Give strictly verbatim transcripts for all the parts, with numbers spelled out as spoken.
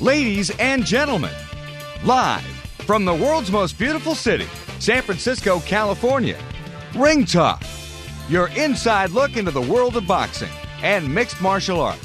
Ladies and gentlemen, live from the world's most beautiful city, San Francisco, California, Ring Talk, your inside look into the world of boxing and mixed martial arts.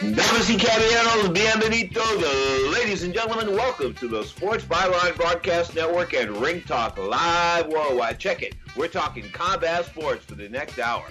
Damas y caballeros, bienvenidos, ladies and gentlemen. Welcome to the Sports Byline Broadcast Network and Ring Talk Live Worldwide. Check it. We're talking combat sports for the next hour.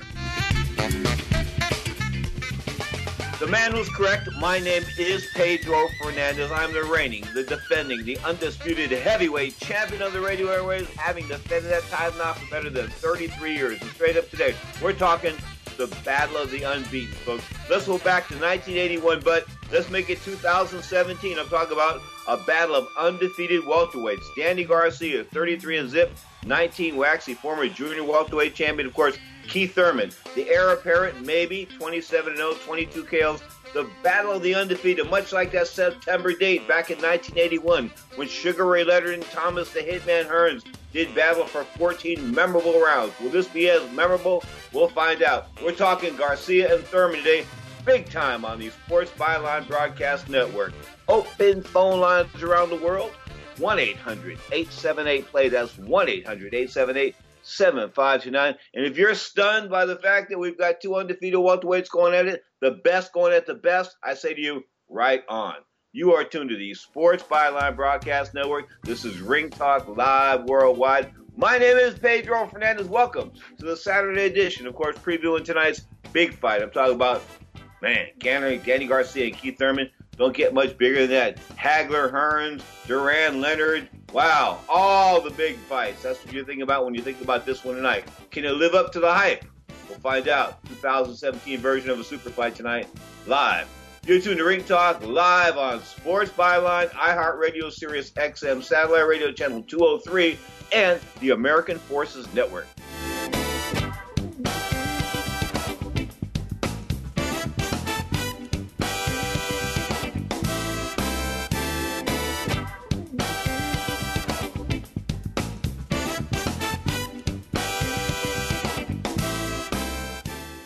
The man who's correct, my name is Pedro Fernandez. I'm the reigning, the defending, the undisputed heavyweight champion of the radio airwaves, having defended that title now for better than thirty-three years. And straight up today, we're talking the battle of the unbeaten, folks. Let's go back to nineteen eighty-one, but let's make it two thousand seventeen. I'm talking about a battle of undefeated welterweights. Danny Garcia, thirty-three and zip, nineteen waxy, former junior welterweight champion, of course. Keith Thurman, the heir apparent, maybe, twenty-seven and oh, twenty-two K Os, the battle of the undefeated, much like that September date back in nineteen eighty-one when Sugar Ray Leonard and Thomas the Hitman Hearns did battle for fourteen memorable rounds. Will this be as memorable? We'll find out. We're talking Garcia and Thurman today, big time on the Sports Byline Broadcast Network. Open phone lines around the world, one eight hundred eight seven eight play. That's one eight hundred eight seven eight seven five two nine. And if you're stunned by the fact that we've got two undefeated welterweights going at it, the best going at the best, I say to you, right on. You are tuned to the Sports Byline Broadcast Network. This is Ring Talk Live Worldwide. My name is Pedro Fernandez. Welcome to the Saturday edition. Of course, previewing tonight's big fight. I'm talking about, man, Gennady Garcia and Keith Thurman. Don't get much bigger than that. Hagler, Hearns, Duran, Leonard. Wow, all the big fights. That's what you're thinking about when you think about this one tonight. Can it live up to the hype? We'll find out. two thousand seventeen version of a super fight tonight, live. You're tuned to Ring Talk live on Sports Byline, iHeartRadio, Sirius X M, Satellite Radio Channel two oh three, and the American Forces Network.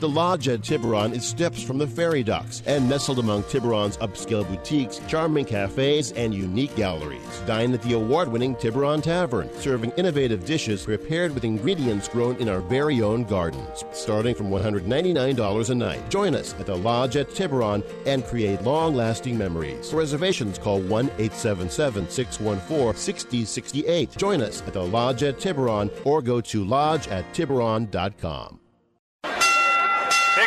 The Lodge at Tiburon is steps from the ferry docks and nestled among Tiburon's upscale boutiques, charming cafes, and unique galleries. Dine at the award-winning Tiburon Tavern, serving innovative dishes prepared with ingredients grown in our very own gardens, starting from one hundred ninety-nine dollars a night. Join us at the Lodge at Tiburon and create long-lasting memories. For reservations, call one eight seven seven, six one four, six zero six eight. Join us at the Lodge at Tiburon or go to lodge at tiburon dot com. Here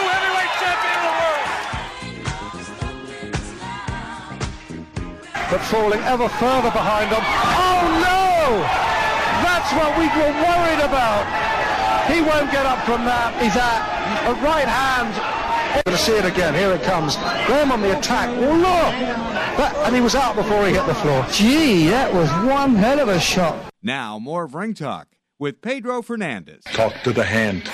new heavyweight champion of the world. But falling ever further behind them. Oh no! That's what we were worried about. He won't get up from that. He's at a right hand. We're going to see it again. Here it comes. Graham on the attack. Oh look! That, and he was out before he hit the floor. Gee, that was one hell of a shot. Now more of Ring Talk with Pedro Fernandez. Talk to the hand.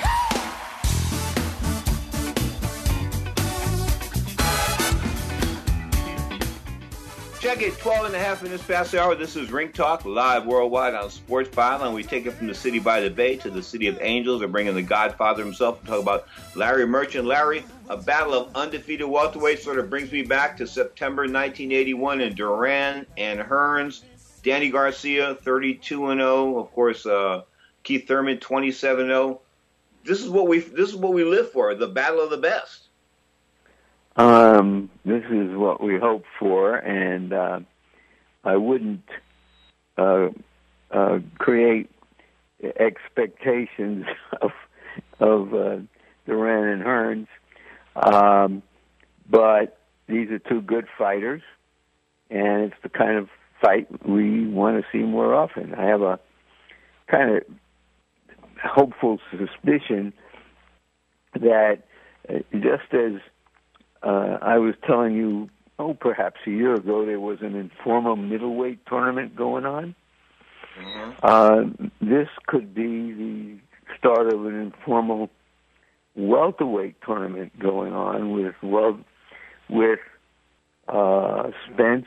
Check it, twelve and a half in this past hour. This is Ring Talk, live worldwide on Sports Byline. We take it from the city by the bay to the city of angels and bring in the Godfather himself and talk about Larry Merchant. Larry, a battle of undefeated welterweights sort of brings me back to September nineteen eighty-one in Duran and Hearns. Danny Garcia, thirty-two and oh. Of course, uh, Keith Thurman, twenty-seven and oh. This is what we this is what we live for, the battle of the best. Um, this is what we hope for, and uh, I wouldn't uh, uh, create expectations of of uh, Duran and Hearns. Um, but these are two good fighters, and it's the kind of fight we want to see more often. I have a kind of hopeful suspicion that just as Uh, I was telling you, oh, perhaps a year ago, there was an informal middleweight tournament going on. Mm-hmm. Uh, this could be the start of an informal welterweight tournament going on with well, with uh, Spence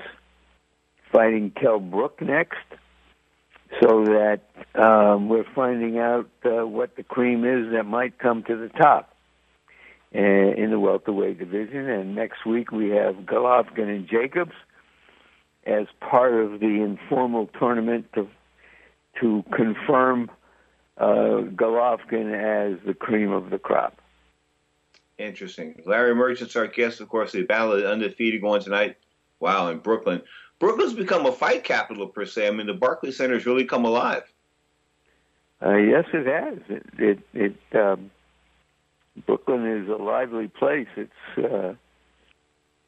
fighting Kell Brook next, so that um, we're finding out uh, what the cream is that might come to the top in the welterweight division. And next week we have Golovkin and Jacobs as part of the informal tournament to to confirm uh, Golovkin as the cream of the crop. Interesting. Larry Merchant's our guest, of course. The battle of the undefeated going tonight. Wow, in Brooklyn. Brooklyn's become a fight capital per se. I mean, the Barclays Center's really come alive. Uh, yes, it has. It it. it um, Brooklyn is a lively place. It's uh,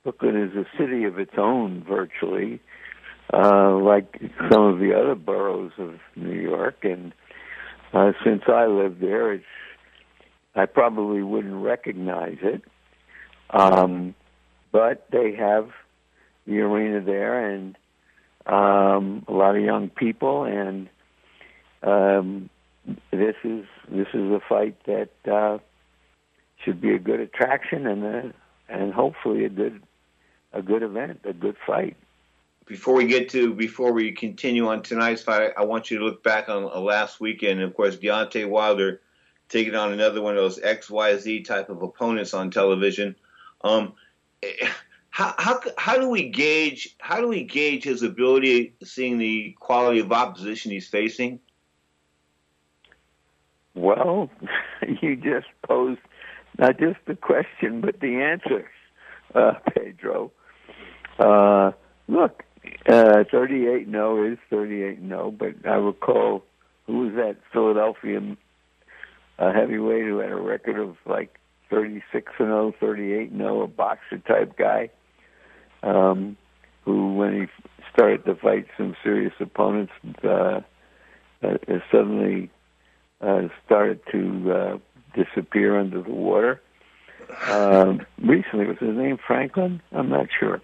Brooklyn is a city of its own, virtually, uh, like some of the other boroughs of New York. And uh, since I live there, it's I probably wouldn't recognize it. Um, but they have the arena there, and um, a lot of young people. And um, this is this is a fight that. Uh, Should be a good attraction and a, and hopefully a good a good event, a good fight. Before we get to before we continue on tonight's fight, I want you to look back on last weekend. Of course, Deontay Wilder taking on another one of those X Y Z type of opponents on television. Um, how how how do we gauge how do we gauge his ability, seeing the quality of opposition he's facing? Well, you just posed not just the question, but the answer, uh, Pedro. Uh, look, uh, thirty-eight and oh is thirty-eight and oh, but I recall who was that Philadelphian uh, heavyweight who had a record of like thirty-six and oh, thirty-eight and oh, a boxer type guy um, who, when he started to fight some serious opponents, uh, uh, suddenly uh, started to. Uh, disappear under the water. Um, recently, was his name Franklin? I'm not sure.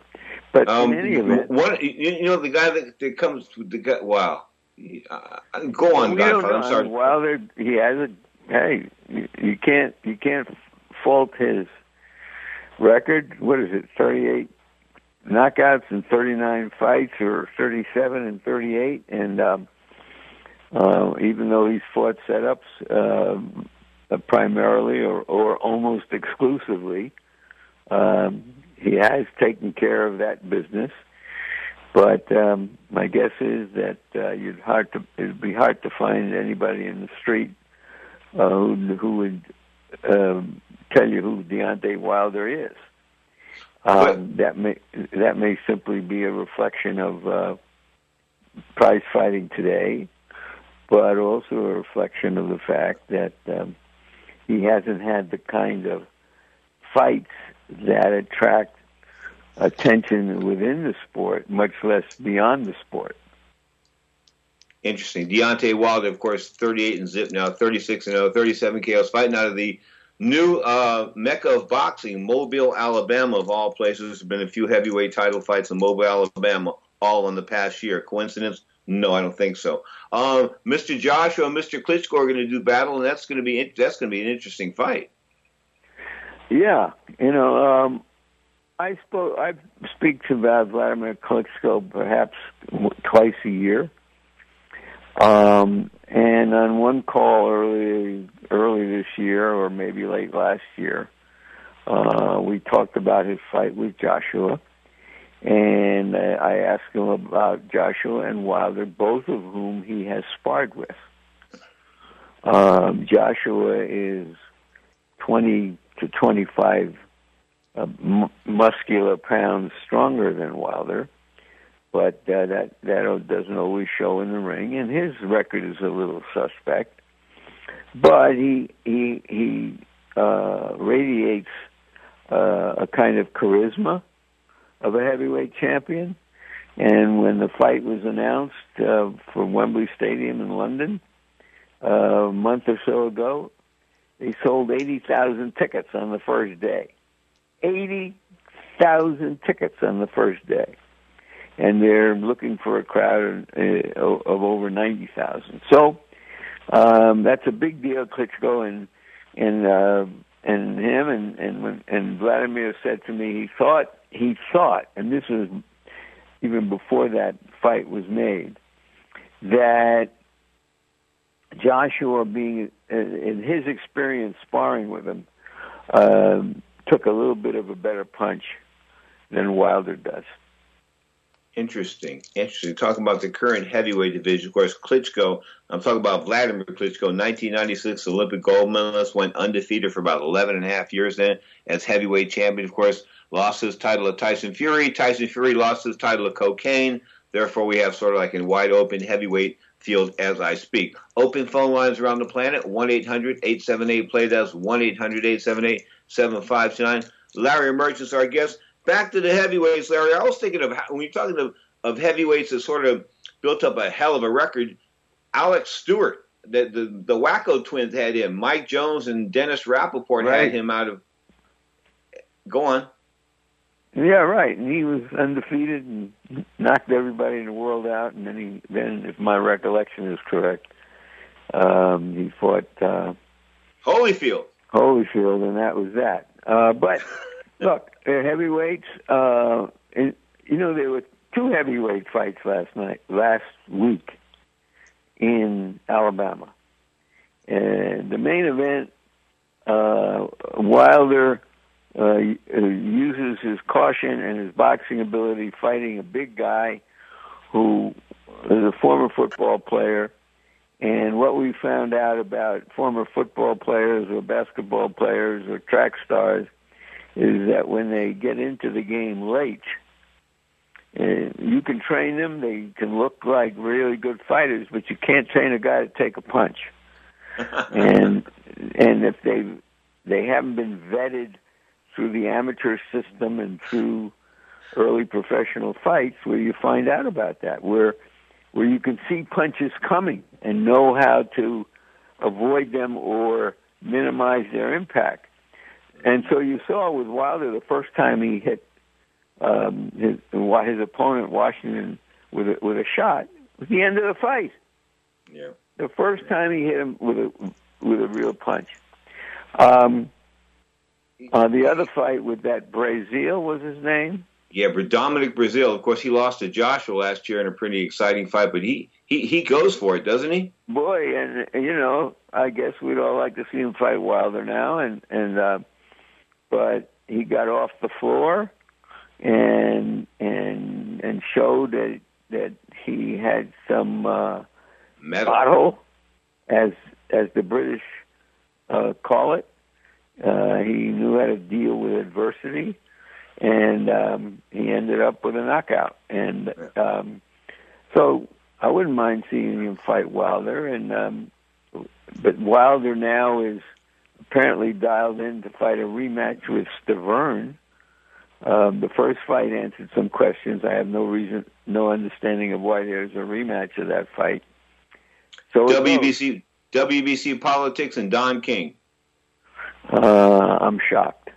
But um, in any event, what, you know, the guy that, that comes with the guy. Wow, uh, go on, Godfather. I'm sorry. Wilder, he has a hey. You, you can't you can't fault his record. What is it? thirty-eight knockouts and thirty-nine fights, or thirty-seven and thirty-eight. And um, uh, even though he's fought setups uh, primarily or, or almost exclusively. Um, He has taken care of that business, but um, my guess is that uh, you'd hard to it'd be hard to find anybody in the street uh, who, who would um, tell you who Deontay Wilder is. Um, that may that may simply be a reflection of uh, prize fighting today, but also a reflection of the fact that um, he hasn't had the kind of fights that attract attention within the sport, much less beyond the sport. Interesting. Deontay Wilder, of course, thirty-eight and zip now, thirty-six and zero, thirty-seven K Os, fighting out of the new uh, mecca of boxing, Mobile, Alabama, of all places. There's been a few heavyweight title fights in Mobile, Alabama, all in the past year. Coincidence? No, I don't think so. Um, Mister Joshua and Mister Klitschko are going to do battle, and that's going to be that's going to be an interesting fight. Yeah, you know, um, I spoke. I speak to about Vladimir Klitschko perhaps twice a year, um, and on one call early, early this year, or maybe late last year, uh, we talked about his fight with Joshua, and I asked him about Joshua and Wilder, both of whom he has sparred with. Um, Joshua is twenty. To twenty-five uh, m- muscular pounds stronger than Wilder, but uh, that that doesn't always show in the ring, and his record is a little suspect. But he he he uh, radiates uh, a kind of charisma of a heavyweight champion, and when the fight was announced uh, for Wembley Stadium in London uh, a month or so ago, they sold eighty thousand tickets on the first day. eighty thousand tickets on the first day. And they're looking for a crowd of, of over ninety thousand. So um, that's a big deal. Klitschko and and uh, and him and and, when, and Vladimir said to me, he thought he thought, and this was even before that fight was made, that Joshua, being in his experience sparring with him, uh, took a little bit of a better punch than Wilder does. Interesting. Interesting. Talking about the current heavyweight division, of course, Klitschko, I'm talking about Vladimir Klitschko, nineteen ninety-six Olympic gold medalist, went undefeated for about eleven and a half years then as heavyweight champion. Of course, lost his title to Tyson Fury. Tyson Fury lost his title to Cocaine. Therefore, we have sort of like a wide open heavyweight field as I speak. Open phone lines around the planet, one eight hundred eight seven eight play. That's one eight hundred eight seven eight seven five two nine. Larry Merchant's our guest. Back to the heavyweights, Larry. I was thinking of, when you're talking of, of heavyweights that sort of built up a hell of a record, Alex Stewart, the, the, the Wacko twins had him. Mike Jones and Dennis Rappaport right. had him out of... Go on. Yeah, right. And he was undefeated and knocked everybody in the world out. And then, he, then if my recollection is correct, um, he fought uh, Holyfield. Holyfield, and that was that. Uh, but look, they're heavyweights. Uh, and, you know, there were two heavyweight fights last night, last week, in Alabama. And the main event, uh, Wilder. Uh, uses his caution and his boxing ability, fighting a big guy who is a former football player. And what we found out about former football players or basketball players or track stars is that when they get into the game late, uh, you can train them. They can look like really good fighters, but you can't train a guy to take a punch. and and if they they haven't been vetted through the amateur system and through early professional fights, where you find out about that, where where you can see punches coming and know how to avoid them or minimize their impact. And so you saw with Wilder the first time he hit um, his his opponent, Washington, with a, with a shot. It was the end of the fight. Yeah. The first time he hit him with a with a real punch. Um, uh, the other fight with that Brazil was his name. Yeah, Dominic Brazil. Of course, he lost to Joshua last year in a pretty exciting fight, but he, he, he goes for it, doesn't he? Boy, and, you know, I guess we'd all like to see him fight Wilder now, and, and uh, but he got off the floor and and and showed that that he had some uh, mettle, as as the British uh, call it. Uh, he knew how to deal with adversity. And um, he ended up with a knockout. And um, so I wouldn't mind seeing him fight Wilder. And um, but Wilder now is apparently dialed in to fight a rematch with Stavern. Um, the first fight answered some questions. I have no reason, no understanding of why there's a rematch of that fight. So W B C, W B C politics and Don King. Uh, I'm shocked.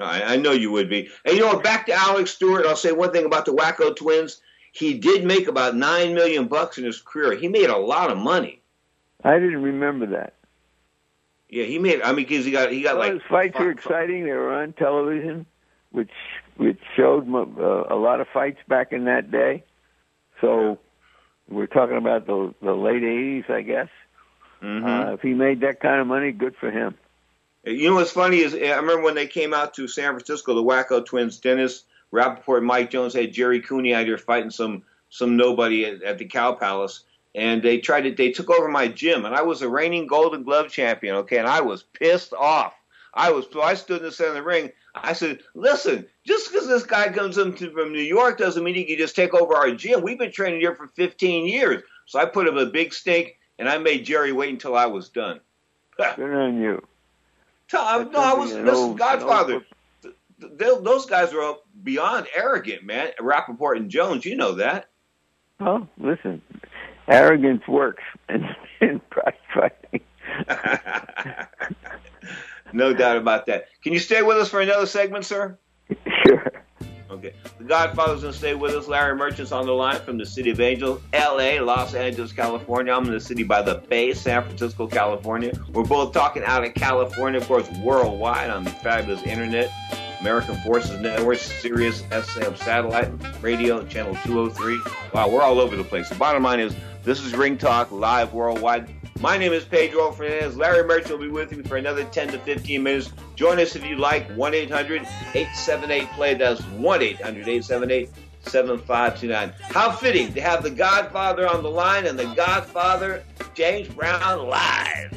I know you would be. And, you know, back to Alex Stewart, I'll say one thing about the Wacko Twins. He did make about nine million dollars bucks in his career. He made a lot of money. I didn't remember that. Yeah, he made, I mean, because he got, he got well, like... His fights five, were exciting. They were on television, which which showed uh, a lot of fights back in that day. So we're talking about the, the late eighties, I guess. Mm-hmm. Uh, if he made that kind of money, good for him. You know what's funny is I remember when they came out to San Francisco, the Wacko Twins, Dennis Rappaport and Mike Jones had Jerry Cooney out here fighting some some nobody at, at the Cow Palace, and they tried to they took over my gym, and I was a reigning Golden Glove champion, okay, and I was pissed off. I was so I stood in the center of the ring. I said, "Listen, just because this guy comes in from New York doesn't mean he can just take over our gym. We've been training here for fifteen years." So I put up a big stink, and I made Jerry wait until I was done. Good on you. Tell, no, I was this Godfather. Old... Those guys were beyond arrogant, man. Rappaport and Jones, you know that. Oh, listen, arrogance works in, in prize fighting. No doubt about that. Can you stay with us for another segment, sir? Sure. Okay. The Godfather's going to stay with us. Larry Merchant's on the line from the City of Angels, L A, Los Angeles, California. I'm in the city by the Bay, San Francisco, California. We're both talking out of California, of course, worldwide on the fabulous internet, American Forces Network, Sirius S M Satellite Radio, Channel two oh three. Wow, we're all over the place. The bottom line is, this is Ring Talk, live worldwide. My name is Pedro Fernandez. Larry Merchant will be with you for another ten to fifteen minutes. Join us if you like, one eight hundred eight seven eight play. That's one eight hundred eight seven eight seven five two nine. How fitting to have the Godfather on the line and the Godfather, James Brown, live.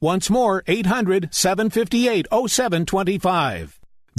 Once more, eight hundred, seven five eight, oh seven two five.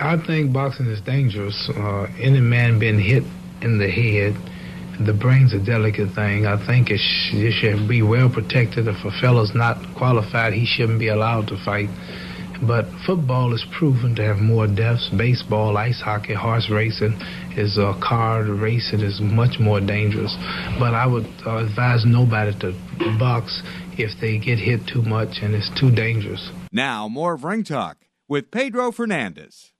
I think boxing is dangerous. Uh, any man being hit in the head, the brain's a delicate thing. I think it, sh- it should be well protected. If a fella's not qualified, he shouldn't be allowed to fight. But football is proven to have more deaths. Baseball, ice hockey, horse racing, is a uh, car racing is much more dangerous. But I would uh, advise nobody to box if they get hit too much, and it's too dangerous. Now, more of Ring Talk with Pedro Fernandez.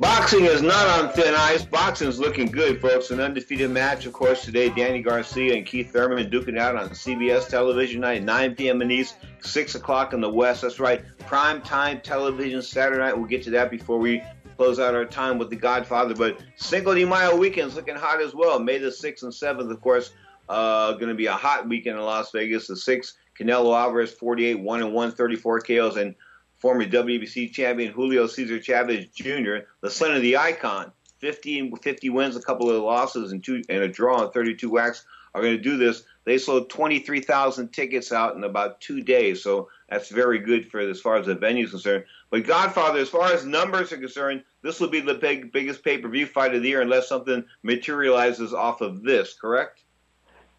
Boxing is not on thin ice. Boxing is looking good, folks. An undefeated match, of course, today. Danny Garcia and Keith Thurman duking out on C B S television night, nine p.m. in the East, six o'clock in the West. That's right, prime time television Saturday night. We'll get to that before we close out our time with The Godfather. But Cinco de Mayo weekend's looking hot as well. May the sixth and seventh, of course, uh, going to be a hot weekend in Las Vegas. The sixth, Canelo Alvarez, forty-eight, one and one, thirty-four K Os, and former W B C champion Julio Cesar Chavez Junior, the son of the icon, fifty, fifty wins, a couple of losses, and two and a draw on thirty-two whacks are going to do this. They sold twenty-three thousand tickets out in about two days, so that's very good for as far as the venue is concerned. But Godfather, as far as numbers are concerned, this will be the big, biggest pay-per-view fight of the year unless something materializes off of this, correct?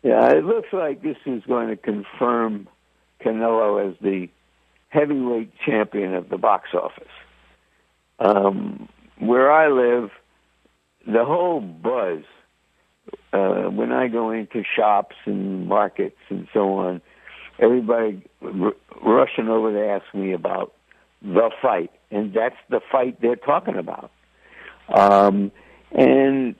Yeah, it looks like this is going to confirm Canelo as the heavyweight champion of the box office. Um, where I live, the whole buzz, uh, when I go into shops and markets and so on, everybody r- rushing over to ask me about the fight, and that's the fight they're talking about. Um, and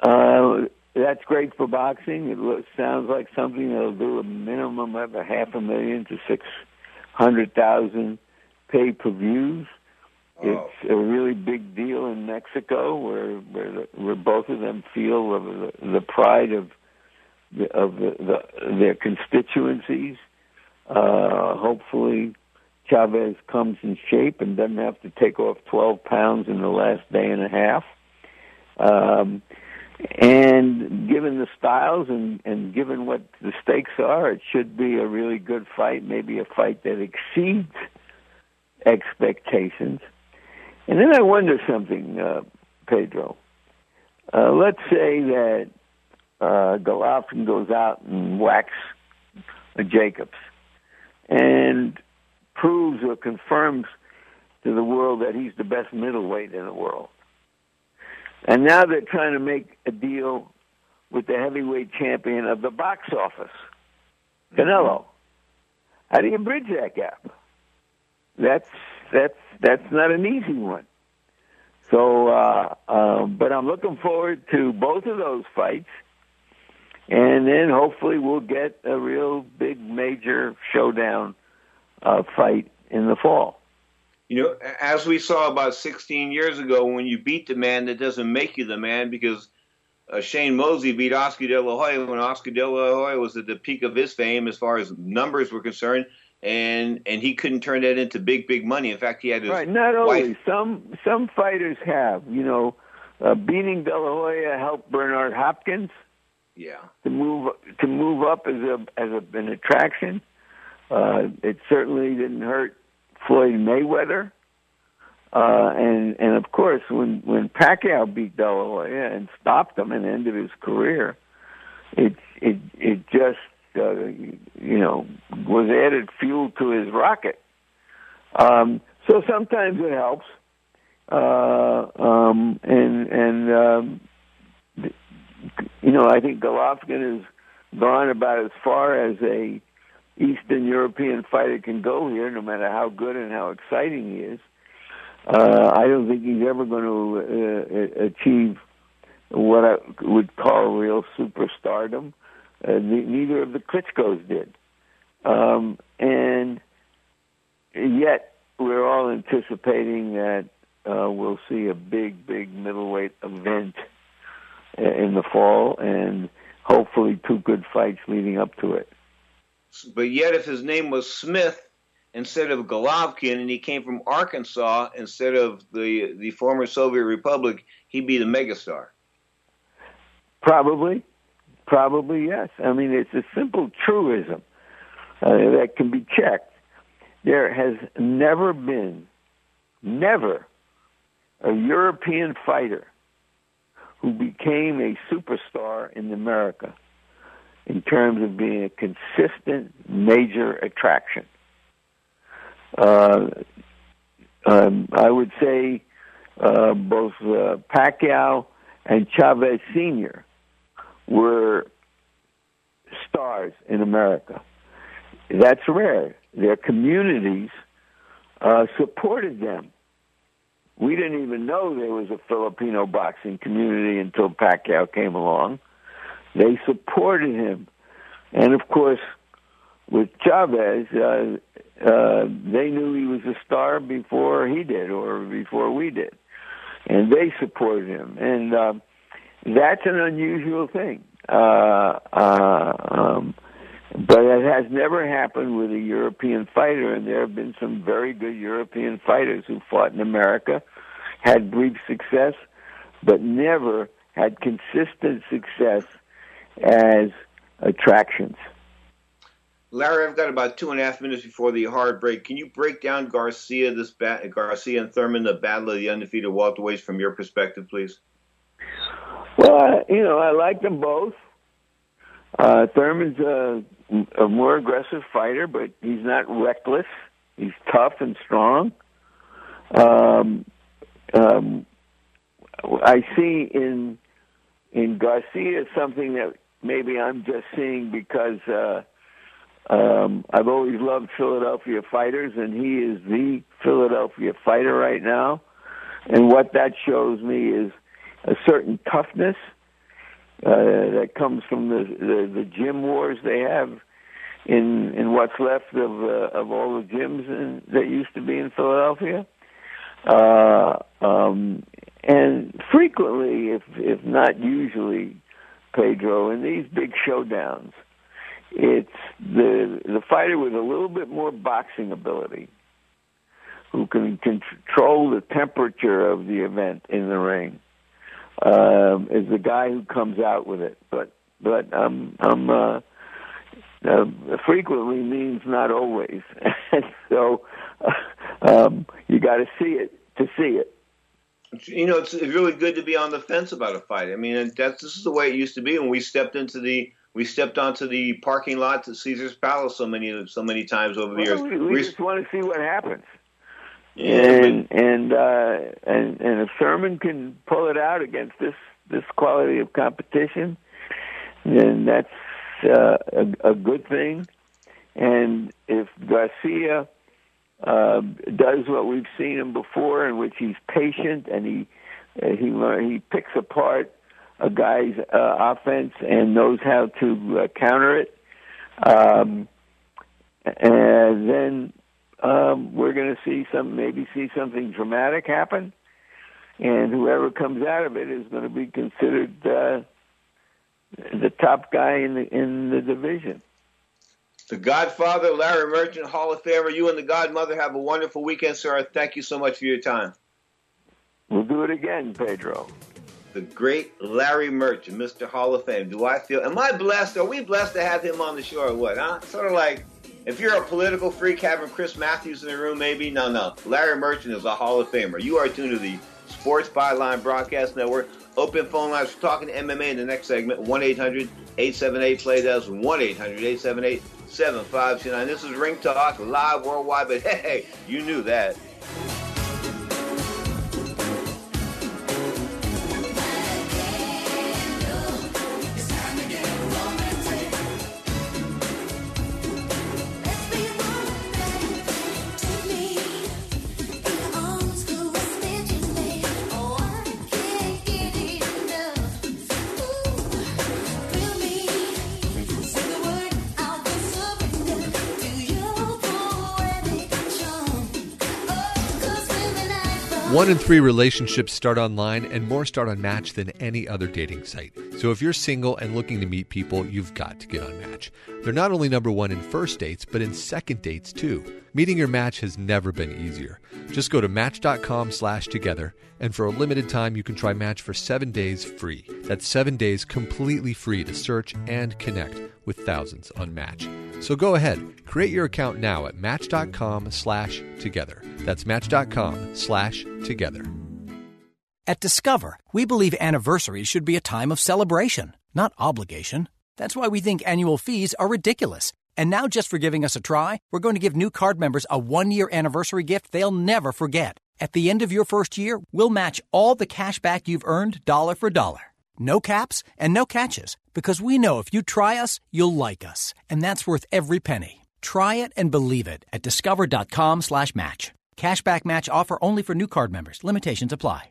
uh, that's great for boxing. It lo- sounds like something that'll do a minimum of a half a million to six hundred thousand pay-per-views. Oh. It's a really big deal in Mexico, where where, where both of them feel of the, the pride of the, of the, the, their constituencies. Uh, hopefully, Chavez comes in shape and doesn't have to take off twelve pounds in the last day and a half. Um, And given the styles and, and given what the stakes are, it should be a really good fight, maybe a fight that exceeds expectations. And then I wonder something, uh, Pedro. Uh, let's say that uh, Golovkin goes out and whacks Jacobs and proves or confirms to the world that he's the best middleweight in the world. And now they're trying to make a deal with the heavyweight champion of the box office, Canelo. How do you bridge that gap? That's that's that's not an easy one. So, uh, uh, but I'm looking forward to both of those fights, and then hopefully we'll get a real big major showdown uh, fight in the fall. You know, as we saw about sixteen years ago, when you beat the man, that doesn't make you the man, because uh, Shane Mosley beat Oscar De La Hoya when Oscar De La Hoya was at the peak of his fame as far as numbers were concerned, and and he couldn't turn that into big, big money. In fact, he had his right. Not only some some fighters have, you know, uh, beating De La Hoya helped Bernard Hopkins. Yeah, to move to move up as a as a, an attraction. Uh, it certainly didn't hurt Floyd Mayweather. Uh, and, and of course, when, when Pacquiao beat De La Hoya and stopped him and ended his career, it it it just, uh, you know, was added fuel to his rocket. Um, so sometimes it helps. Uh, um, and, and um, you know, I think Golovkin has gone about as far as a Eastern European fighter can go here, no matter how good and how exciting he is. Uh, I don't think he's ever going to uh, achieve what I would call real superstardom. Uh, neither of the Klitschkos did. Um, and yet we're all anticipating that uh, we'll see a big, big middleweight event in the fall and hopefully two good fights leading up to it. But yet if his name was Smith instead of Golovkin, and he came from Arkansas instead of the the former Soviet Republic, he'd be the megastar. Probably. Probably, yes. I mean, it's a simple truism uh, that can be checked. There has never been, never, a European fighter who became a superstar in America in terms of being a consistent major attraction. Uh, um, I would say uh, both uh, Pacquiao and Chavez Senior were stars in America. That's rare. Their communities uh, supported them. We didn't even know there was a Filipino boxing community until Pacquiao came along. They supported him. And, of course, with Chavez, uh, uh, they knew he was a star before he did or before we did. And they supported him. And um, that's an unusual thing. Uh, uh, um, but it has never happened with a European fighter, and there have been some very good European fighters who fought in America, had brief success, but never had consistent success as attractions. Larry, I've got about two and a half minutes before the hard break. Can you break down Garcia, this bat, Garcia and Thurman, the battle of the undefeated welterweights from your perspective, please? Well, you know, I like them both. Uh, Thurman's a, a more aggressive fighter, but he's not reckless. He's tough and strong. Um, um, I see in in Garcia something that maybe I'm just seeing because. Uh, Um, I've always loved Philadelphia fighters, and he is the Philadelphia fighter right now. And what that shows me is a certain toughness uh, that comes from the, the, the gym wars they have in in what's left of uh, of all the gyms in, that used to be in Philadelphia. Uh, um, and frequently, if if not usually, Pedro, in these big showdowns, it's the the fighter with a little bit more boxing ability who can control the temperature of the event in the ring um, is the guy who comes out with it. But but um, um, uh, uh, frequently means not always. And so uh, um, you got to see it to see it. You know, it's really good to be on the fence about a fight. I mean, that's this is the way it used to be when we stepped into the. We stepped onto the parking lot at Caesar's Palace so many so many times over the well, years. We, we just want to see what happens, yeah, and but, and uh, and and if Thurman can pull it out against this this quality of competition, then that's uh, a, a good thing. And if Garcia uh, does what we've seen him before, in which he's patient and he uh, he he picks apart a guy's uh, offense and knows how to uh, counter it, um, and then um, we're going to see some, maybe see something dramatic happen, and whoever comes out of it is going to be considered uh, the top guy in the in the division. The Godfather, Larry Merchant, Hall of Famer. You and the Godmother have a wonderful weekend, sir. Thank you so much for your time. We'll do it again, Pedro. The great Larry Merchant, Mister Hall of Fame. Do I feel, am I blessed? Are we blessed to have him on the show or what? Huh? Sort of like, if you're a political freak, having Chris Matthews in the room, maybe. No, no. Larry Merchant is a Hall of Famer. You are tuned to the Sports Byline Broadcast Network. Open phone lines. We're talking M M A in the next segment. one eight hundred eight seven eight play. That's one eight hundred eight seven eight seven five two nine. This is Ring Talk, live worldwide, but hey, hey, you knew that. One in three relationships start online, and more start on Match than any other dating site. So if you're single and looking to meet people, you've got to get on Match. They're not only number one in first dates, but in second dates too. Meeting your match has never been easier. Just go to match.com slash together, and for a limited time, you can try Match for seven days free. That's seven days completely free to search and connect with thousands on Match. So go ahead, create your account now at match.com slash together. That's match.com slash together. At Discover, we believe anniversaries should be a time of celebration, not obligation. That's why we think annual fees are ridiculous. And now, just for giving us a try, we're going to give new card members a one-year anniversary gift they'll never forget. At the end of your first year, we'll match all the cash back you've earned dollar for dollar. No caps and no catches, because we know if you try us, you'll like us. And that's worth every penny. Try it and believe it at discover.com slash match. Cashback match offer only for new card members. Limitations apply.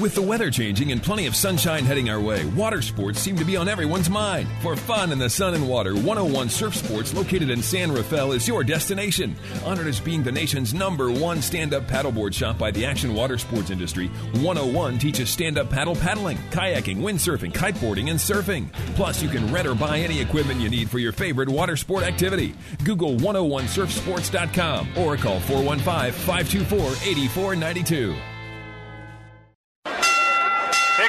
With the weather changing and plenty of sunshine heading our way, water sports seem to be on everyone's mind. For fun in the sun and water, one oh one Surf Sports, located in San Rafael, is your destination. Honored as being the nation's number one stand-up paddleboard shop by the action water sports industry, one oh one teaches stand-up paddle paddling, kayaking, windsurfing, kiteboarding, and surfing. Plus, you can rent or buy any equipment you need for your favorite water sport activity. Google one oh one surf sports dot com or call four one five, five two four, eight four nine two. Here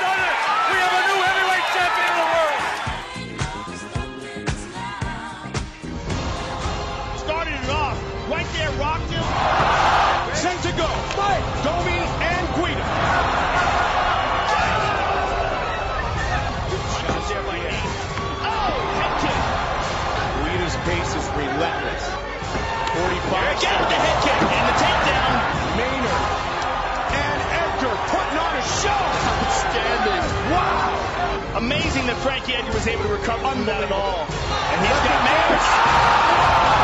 done it. We have a new heavyweight champion of the world. Right there, rocked him. Sent to go. Fight! Domi and Guida. Good shot there by Hayes. Oh, head kick. Guida's pace is relentless. forty-five. Again with the head kick and the takedown. Maynard. And Edgar putting on a show. Outstanding. Wow. Amazing that Frankie Edgar was able to recover from that at all. And he's got Maynard.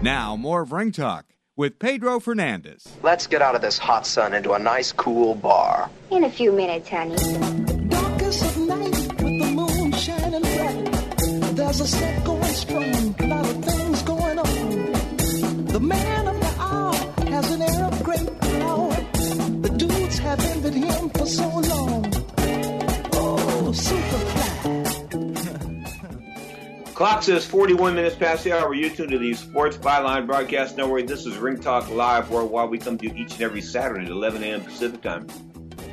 Now, more of Ring Talk with Pedro Fernandez. Let's get out of this hot sun into a nice, cool bar. In a few minutes, honey. Darkest of night with the moon shining bright. There's a set going strong, a lot of things going on. The man of the hour. at him for so long. Oh, Superfly. Clock says forty-one minutes past the hour. You're tuned to the Sports Byline Broadcast Network. This is Ring Talk Live, where we come to you each and every Saturday at eleven a.m. Pacific time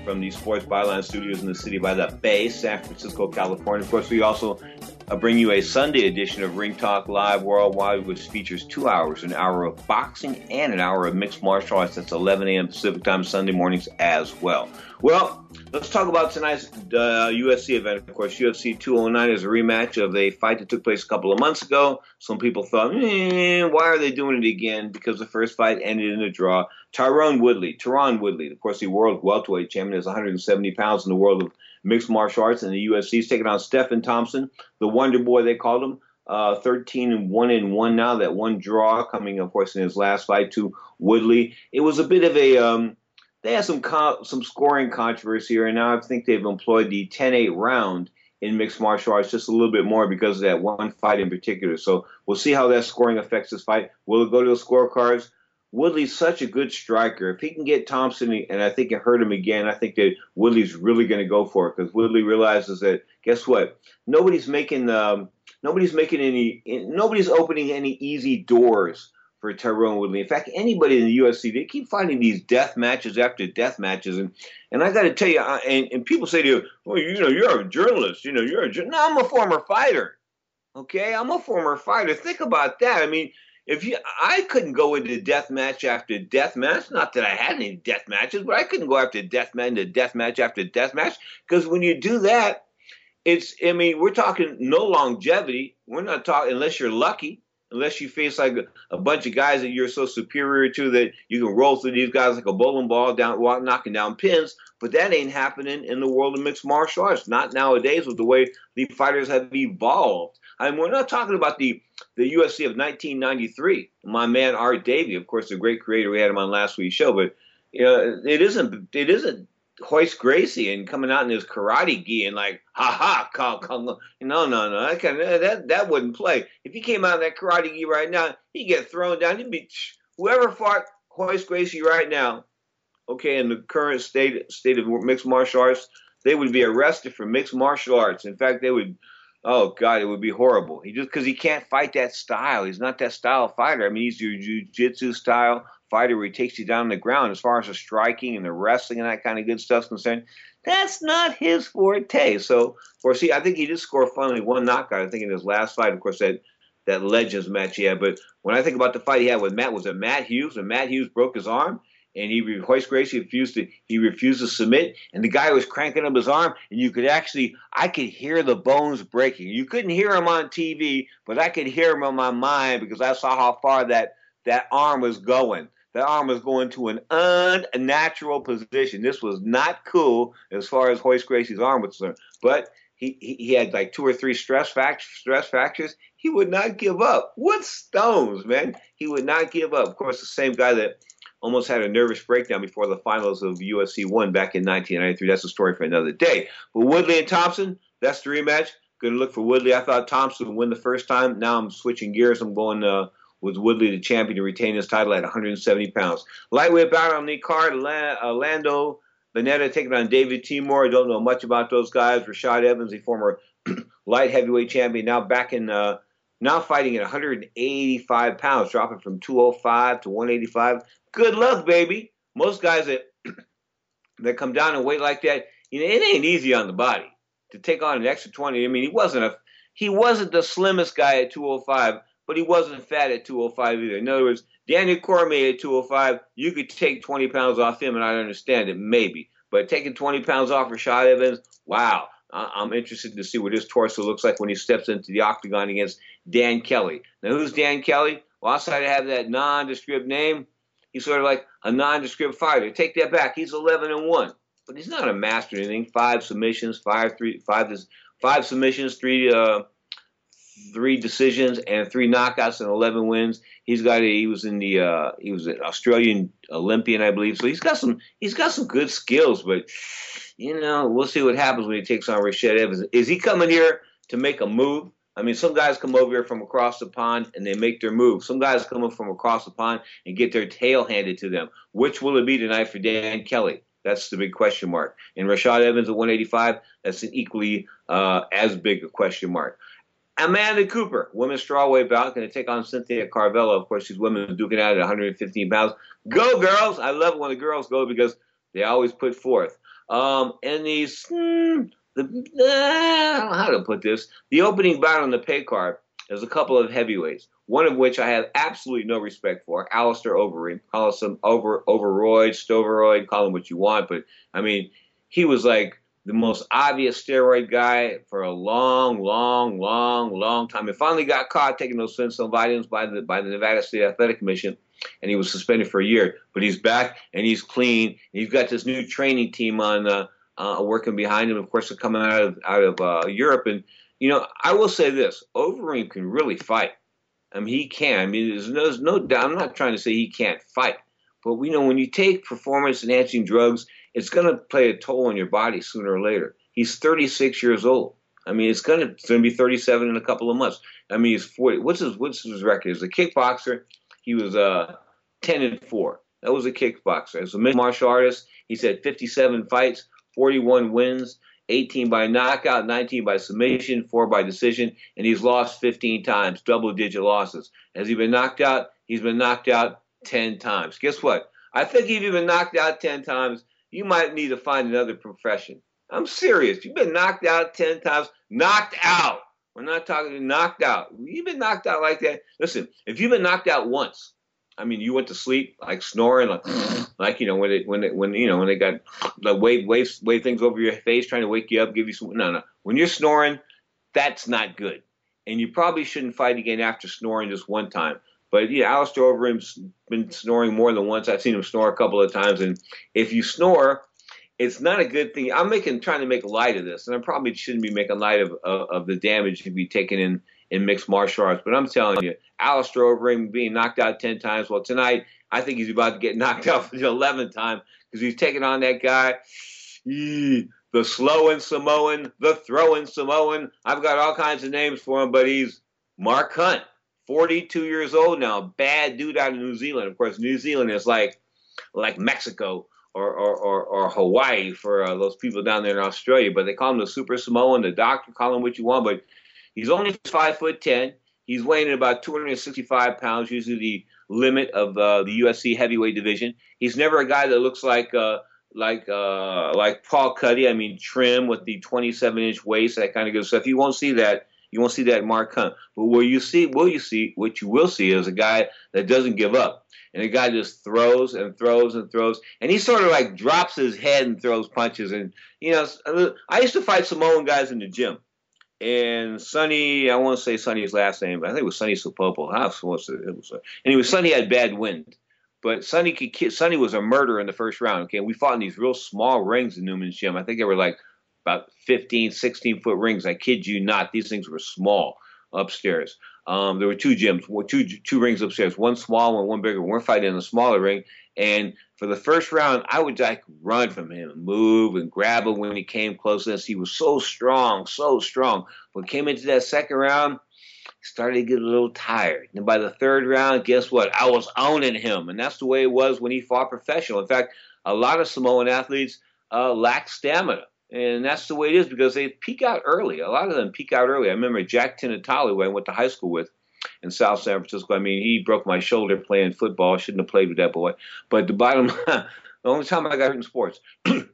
from the Sports Byline Studios in the city by the Bay, San Francisco, California. Of course, we also uh, bring you a Sunday edition of Ring Talk Live Worldwide, which features two hours, an hour of boxing and an hour of mixed martial arts. That's eleven a.m. Pacific time, Sunday mornings as well. Well, let's talk about tonight's uh, U F C event. Of course, U F C two oh nine is a rematch of a fight that took place a couple of months ago. Some people thought, eh, why are they doing it again? Because the first fight ended in a draw. Tyron Woodley, Tyron Woodley, of course, the world welterweight champion, is one hundred seventy pounds in the world of mixed martial arts, and the U F C is taking on Stephen Thompson, the Wonder Boy they called him, uh, thirteen and one and one now. That one draw coming, of course, in his last fight to Woodley. It was a bit of a um, they had some co- some scoring controversy here, and now I think they've employed the ten eight round in mixed martial arts just a little bit more because of that one fight in particular. So we'll see how that scoring affects this fight. Will it go to the scorecards? Woodley's such a good striker. If he can get Thompson, and I think it hurt him again, I think that Woodley's really going to go for it because Woodley realizes that, guess what? Nobody's making um, nobody's making any nobody's opening any easy doors for Tyron Woodley. In fact, anybody in the U F C, they keep finding these death matches after death matches. And, and I got to tell you, I, and, and people say to you, well, you know, you're a journalist. You know, you're a journalist. No, I'm a former fighter. Okay? I'm a former fighter. Think about that. I mean, If you, I couldn't go into death match after death match. Not that I had any death matches, but I couldn't go after death match into death match after death match because when you do that, it's. I mean, we're talking no longevity. We're not talking unless you're lucky, unless you face like a, a bunch of guys that you're so superior to that you can roll through these guys like a bowling ball, down knocking down pins. But that ain't happening in the world of mixed martial arts. Not nowadays with the way the fighters have evolved. I mean, we're not talking about the, the U F C of nineteen ninety-three. My man Art Davey, of course, the great creator. We had him on last week's show, but you know, it isn't it isn't Royce Gracie and coming out in his karate gi and like, ha ha, call, call, no, no, no, that kind of, that that wouldn't play. If he came out in that karate gi right now, he'd get thrown down. He'd be whoever fought Royce Gracie right now. Okay, in the current state state of mixed martial arts, they would be arrested for mixed martial arts. In fact, they would. Oh, God, it would be horrible. He just because he can't fight that style. He's not that style fighter. I mean, he's your jiu-jitsu style fighter where he takes you down on the ground as far as the striking and the wrestling and that kind of good stuff's concerned. That's not his forte. So, or see, I think he did score finally one knockout, I think, in his last fight. Of course, that, that Legends match he had. But when I think about the fight he had with Matt, was it Matt Hughes? And Matt Hughes broke his arm. And he, Royce Gracie refused to, he refused to submit. And the guy was cranking up his arm. And you could actually, I could hear the bones breaking. You couldn't hear him on T V, but I could hear him on my mind because I saw how far that, that arm was going. That arm was going to an unnatural position. This was not cool as far as Royce Gracie's arm was concerned. But he, he, he had like two or three stress fact, stress fractures. He would not give up. What stones, man? He would not give up. Of course, the same guy that almost had a nervous breakdown before the finals of U F C one back in nineteen ninety-three. That's a story for another day. But Woodley and Thompson, that's the rematch. Going to look for Woodley. I thought Thompson would win the first time. Now I'm switching gears. I'm going uh, with Woodley, the champion, to retain his title at one hundred seventy pounds. Lightweight battle on the card. La- uh, Lando Veneta taking on David Timur. I don't know much about those guys. Rashad Evans, the former light heavyweight champion, now back in uh, now fighting at one hundred eighty-five pounds, dropping from two oh five to one eighty-five. Good luck, baby. Most guys that that come down and weight like that, you know, it ain't easy on the body to take on an extra twenty. I mean, he wasn't a he wasn't the slimmest guy at two oh five, but he wasn't fat at two oh five either. In other words, Daniel Cormier at two oh five, you could take twenty pounds off him, and I understand it, maybe. But taking twenty pounds off Rashad Evans, wow. I'm interested to see what his torso looks like when he steps into the octagon against Dan Kelly. Now, who's Dan Kelly? Well, outside of having that nondescript name, he's sort of like a nondescript fighter. Take that back. He's eleven and one, but he's not a master of anything. Five submissions, five three, five five submissions, three uh, three decisions, and three knockouts and eleven wins. He's got a, he was in the uh, he was an Australian Olympian, I believe. So he's got some he's got some good skills, but you know we'll see what happens when he takes on Rashad Evans. Is he coming here to make a move? I mean, some guys come over here from across the pond and they make their move. Some guys come up from across the pond and get their tail handed to them. Which will it be tonight for Dan Kelly? That's the big question mark. And Rashad Evans at one eighty-five, that's an equally uh, as big a question mark. Amanda Cooper, women's strawweight bout, going to take on Cynthia Carvello. Of course, she's women duking out at one fifteen pounds. Go, girls! I love when the girls go because they always put forth. Um, and these, hmm, the, uh, I don't know how to put this. The opening bout on the pay card, there's a couple of heavyweights, one of which I have absolutely no respect for, Alistair Overeem. Call him over, overroid, stoveroid, call him what you want. But, I mean, he was like the most obvious steroid guy for a long, long, long, long time. He finally got caught taking those sensational vitamins by the, by the Nevada State Athletic Commission, and he was suspended for a year. But he's back, and he's clean. And he's got this new training team on uh, uh, working behind him. Of course, they're coming out of, out of uh, Europe. And, you know, I will say this. Overeem can really fight. I mean, he can. I mean, there's no, there's no doubt. I'm not trying to say he can't fight. But we know when you take performance-enhancing drugs, it's going to play a toll on your body sooner or later. He's thirty-six years old. I mean, it's going to, it's going to be thirty-seven in a couple of months. I mean, he's forty. What's his what's his record? He's a kickboxer. He was uh, ten and four. That was a kickboxer. As a mixed martial artist, he's had fifty-seven fights, forty-one wins, eighteen by knockout, nineteen by submission, four by decision, and he's lost fifteen times, double-digit losses. Has he been knocked out? He's been knocked out ten times. Guess what? I think if you've been knocked out ten times, you might need to find another profession. I'm serious. You've been knocked out ten times. Knocked out. We're not talking knocked out. You've been knocked out like that. Listen, if you've been knocked out once, I mean, you went to sleep like snoring, like, like you know when they when they, when you know when they got like wave wave wave things over your face trying to wake you up, give you some. No, no. When you're snoring, that's not good, and you probably shouldn't fight again after snoring just one time. But, you know, Alistair Overeem's been snoring more than once. I've seen him snore a couple of times. And if you snore, it's not a good thing. I'm making trying to make light of this, and I probably shouldn't be making light of, of, of the damage to be taken in, in mixed martial arts. But I'm telling you, Alistair Overeem being knocked out ten times, well, tonight I think he's about to get knocked out for the eleventh time because he's taking on that guy, the slowing Samoan, the throwing Samoan. I've got all kinds of names for him, but he's Mark Hunt. forty-two years old now, bad dude out of New Zealand. Of course, New Zealand is like like Mexico or or, or, or Hawaii for uh, those people down there in Australia. But they call him the Super Samoan, the doctor, call him what you want. But he's only five foot ten. He's weighing about two hundred sixty-five pounds, usually the limit of uh, the U F C heavyweight division. He's never a guy that looks like uh, like uh, like Paul Cuddy. I mean, trim with the twenty-seven inch waist, that kind of good stuff. You won't see that. You won't see that Mark Hunt. But will you see, will you see, what you will see is a guy that doesn't give up. And a guy just throws and throws and throws. And he sort of like drops his head and throws punches. And, you know, I used to fight Samoan guys in the gym. And Sonny, I won't say Sonny's last name, but I think it was Sonny Sopopo. I was supposed to, it was, anyway, Sonny had bad wind. But Sonny, could, Sonny was a murderer in the first round. Okay, we fought in these real small rings in Newman's gym. I think they were like about fifteen, sixteen-foot rings. I kid you not. These things were small upstairs. Um, there were two gyms, two two rings upstairs, one small one, one bigger. We're fighting in the smaller ring. And for the first round, I would like run from him, move and grab him when he came close to us. He was so strong, so strong. But came into that second round, started to get a little tired. And by the third round, guess what? I was owning him. And that's the way it was when he fought professional. In fact, a lot of Samoan athletes uh, lack stamina. And that's the way it is because they peak out early. A lot of them peak out early. I remember Jack Tinatali, who I went to high school with in South San Francisco. I mean, he broke my shoulder playing football. I shouldn't have played with that boy. But the bottom line, the only time I got hurt in sports.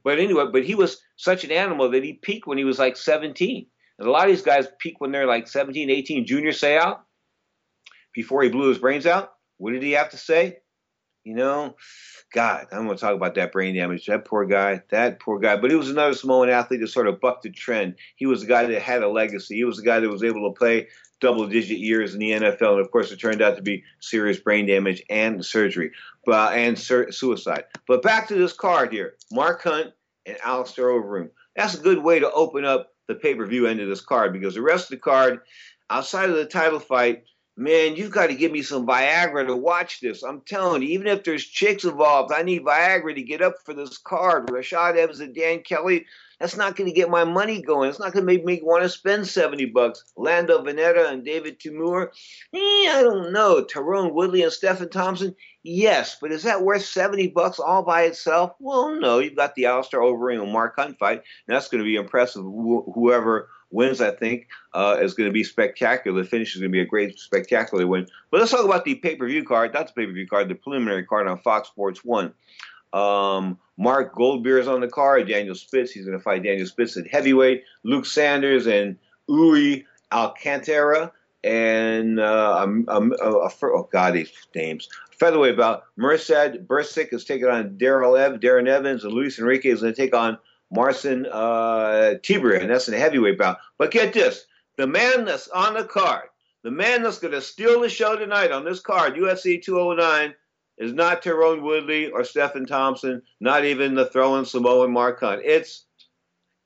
But anyway, but he was such an animal that he peaked when he was like seventeen. And a lot of these guys peak when they're like seventeen, eighteen, junior say out. Before he blew his brains out, what did he have to say? You know, God, I'm going to talk about that brain damage. That poor guy, that poor guy. But he was another Samoan athlete that sort of bucked the trend. He was a guy that had a legacy. He was a guy that was able to play double-digit years in the N F L. And, of course, it turned out to be serious brain damage and surgery uh, and sur- suicide. But back to this card here, Mark Hunt and Alistair Overeem. That's a good way to open up the pay-per-view end of this card because the rest of the card, outside of the title fight, man, you've got to give me some Viagra to watch this. I'm telling you, even if there's chicks involved, I need Viagra to get up for this card. Rashad Evans and Dan Kelly, that's not going to get my money going. It's not going to make me want to spend seventy bucks. Lando Veneta and David Timur, eh, I don't know. Tyron Woodley and Stephen Thompson, yes. But is that worth seventy bucks all by itself? Well, no. You've got the Alistair Overeem and Mark Hunt fight, and that's going to be impressive. Wh- whoever wins, I think, uh, is going to be spectacular. The finish is going to be a great, spectacular win. But let's talk about the pay-per-view card. Not the pay-per-view card, the preliminary card on Fox Sports one. Um, Mark Goldbeer is on the card. Daniel Spitz, he's going to fight Daniel Spitz at heavyweight. Luke Sanders and Uri Alcantara. And, uh, um, um, uh, oh, God, these names. Featherweight bout. Mirsad Bursic is taking on Darrell Ev, Darren Evans. And Luis Enrique is going to take on Marcin uh, Tibur, and that's in the heavyweight bout. But get this, the man that's on the card, the man that's going to steal the show tonight on this card, U F C two oh nine, is not Tyron Woodley or Stephen Thompson, not even the throwing Samoan Mark Hunt. It's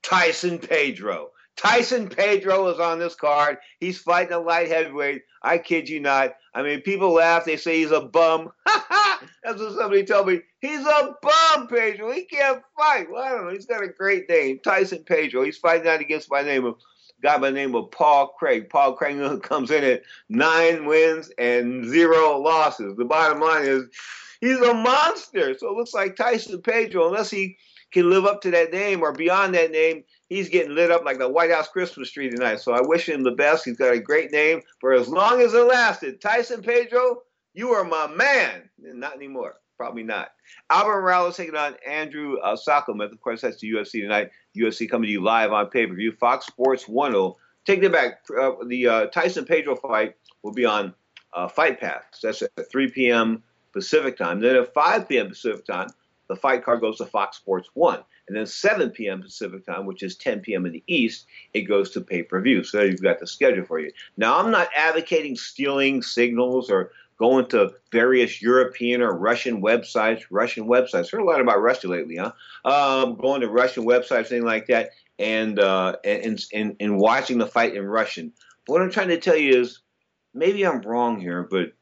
Tyson Pedro. Tyson Pedro is on this card. He's fighting a light heavyweight. I kid you not. I mean, people laugh. They say he's a bum. Ha ha! That's what somebody told me. He's a bum, Pedro. He can't fight. Well, I don't know. He's got a great name, Tyson Pedro. He's fighting out against my name of guy by the name of Paul Craig. Paul Craig comes in at nine wins and zero losses. The bottom line is he's a monster. So it looks like Tyson Pedro, unless he can live up to that name or beyond that name, he's getting lit up like the White House Christmas tree tonight. So I wish him the best. He's got a great name for as long as it lasted. Tyson Pedro, you are my man. Not anymore. Probably not. Albert Morales taking on Andrew uh, Sakameth. Of course, that's the U F C tonight. U F C coming to you live on pay-per-view. Fox Sports one will take it back. Uh, the uh, Tyson Pedro fight will be on uh, Fight Pass. That's at three p.m. Pacific time. Then at five p.m. Pacific time, the fight card goes to Fox Sports one. And then seven p.m. Pacific time, which is ten p.m. in the East, it goes to pay-per-view. So you've got the schedule for you. Now, I'm not advocating stealing signals or going to various European or Russian websites. Russian websites. Heard a lot about Russia lately, huh? Um, going to Russian websites, anything like that, and, uh, and, and, and watching the fight in Russian. But what I'm trying to tell you is, maybe I'm wrong here, but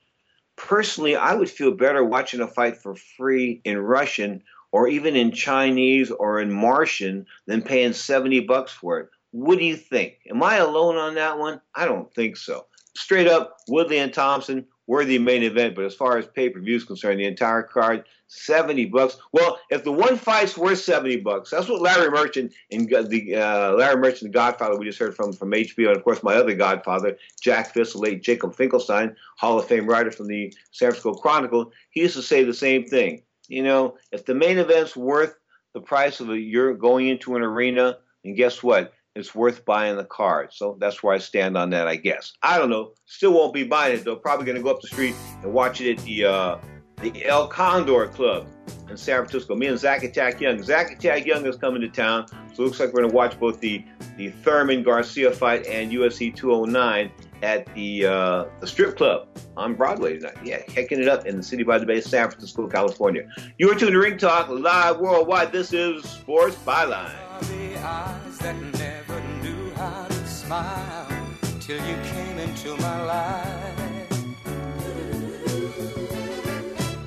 personally, I would feel better watching a fight for free in Russian or even in Chinese or in Martian than paying seventy bucks for it. What do you think? Am I alone on that one? I don't think so. Straight up, Woodley and Thompson were the main event, but as far as pay-per-view is concerned, the entire card, seventy bucks. Well, if the one fight's worth seventy bucks, that's what Larry Merchant and the uh, Larry Merchant, the Godfather, we just heard from from H B O, and of course my other Godfather, Jack Fist, late Jacob Finkelstein, Hall of Fame writer from the San Francisco Chronicle, he used to say the same thing. You know, if the main event's worth the price of a you're going into an arena, and guess what? It's worth buying the card. So that's where I stand on that, I guess. I don't know. Still won't be buying it, though. Probably going to go up the street and watch it at the uh, the El Condor Club in San Francisco. Me and Zach Attack Young. Zach Attack Young is coming to town. So it looks like we're going to watch both the, the Thurman Garcia fight and U F C two oh nine at the uh, the strip club on Broadway tonight. Yeah, hecking it up in the city by the bay, San Francisco, California. You are tuned to Ring Talk live worldwide. This is Sports Byline. Smile till you came into my life,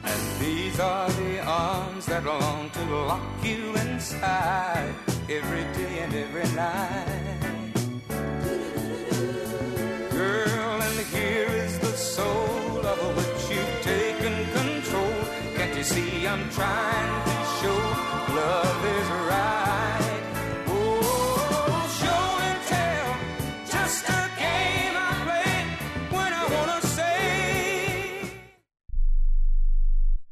and these are the arms that long to lock you inside every day and every night, girl. And here is the soul of which you've taken control. Can't you see I'm trying to show love is right?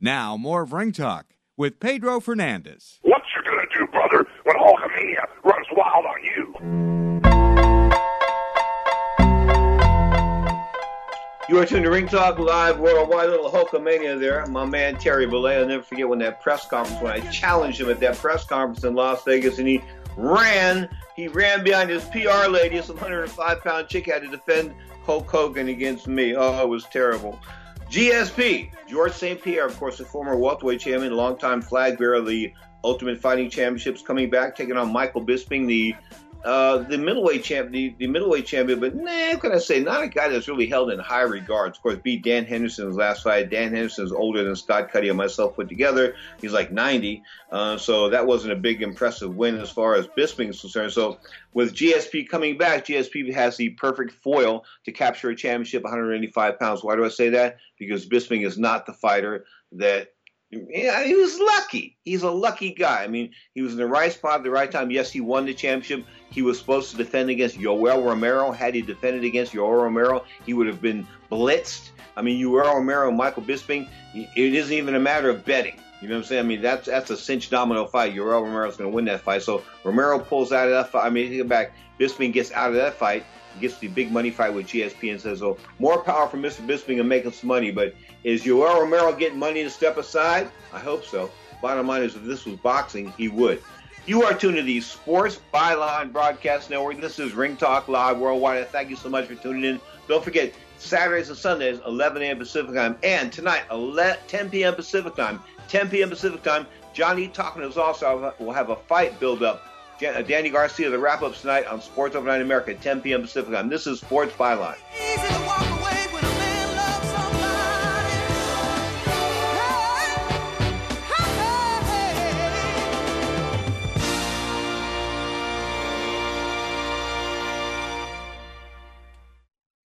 Now, more of Ring Talk with Pedro Fernandez. What you gonna do, brother, when Hulkamania runs wild on you? You are tuned to Ring Talk Live Worldwide. Little Hulkamania there. My man Terry Bollea. I'll never forget when that press conference, when I challenged him at that press conference in Las Vegas, and he ran. He ran behind his P R lady. Some one hundred five pound chick had to defend Hulk Hogan against me. Oh, it was terrible. G S P, George Saint Pierre, of course, the former welterweight champion, longtime flag bearer of the Ultimate Fighting Championships, coming back, taking on Michael Bisping, the uh, the middleweight champ, the, the middleweight champion. But nah, what can I say? Not a guy that's really held in high regard. Of course, beat Dan Henderson's last fight. Dan Henderson's older than Scott Cuddy and myself put together. He's like ninety, uh, so that wasn't a big impressive win as far as Bisping's concerned. So with G S P coming back, G S P has the perfect foil to capture a championship, one hundred eighty-five pounds. Why do I say that? Because Bisping is not the fighter that yeah, – he was lucky. He's a lucky guy. I mean, he was in the right spot at the right time. Yes, he won the championship. He was supposed to defend against Yoel Romero. Had he defended against Yoel Romero, he would have been blitzed. I mean, Yoel Romero and Michael Bisping, it isn't even a matter of betting. You know what I'm saying? I mean, that's that's a cinch domino fight. Yoel Romero's going to win that fight. So Romero pulls out of that fight. I mean, he back. Bisping gets out of that fight, gets the big money fight with G S P, and says, oh, more power for Mister Bisping and making some money. But is Yoel Romero getting money to step aside? I hope so. Bottom line is, if this was boxing, he would. You are tuned to the Sports Byline Broadcast Network. This is Ring Talk Live Worldwide. Thank you so much for tuning in. Don't forget, Saturdays and Sundays, eleven a.m. Pacific time, and tonight, ten p.m. Pacific time, ten p.m. Pacific time, Johnny Talkin' is also will have a fight build-up. Danny Garcia, the wrap-up tonight on Sports Overnight America, ten p.m. Pacific time. This is Sports Byline.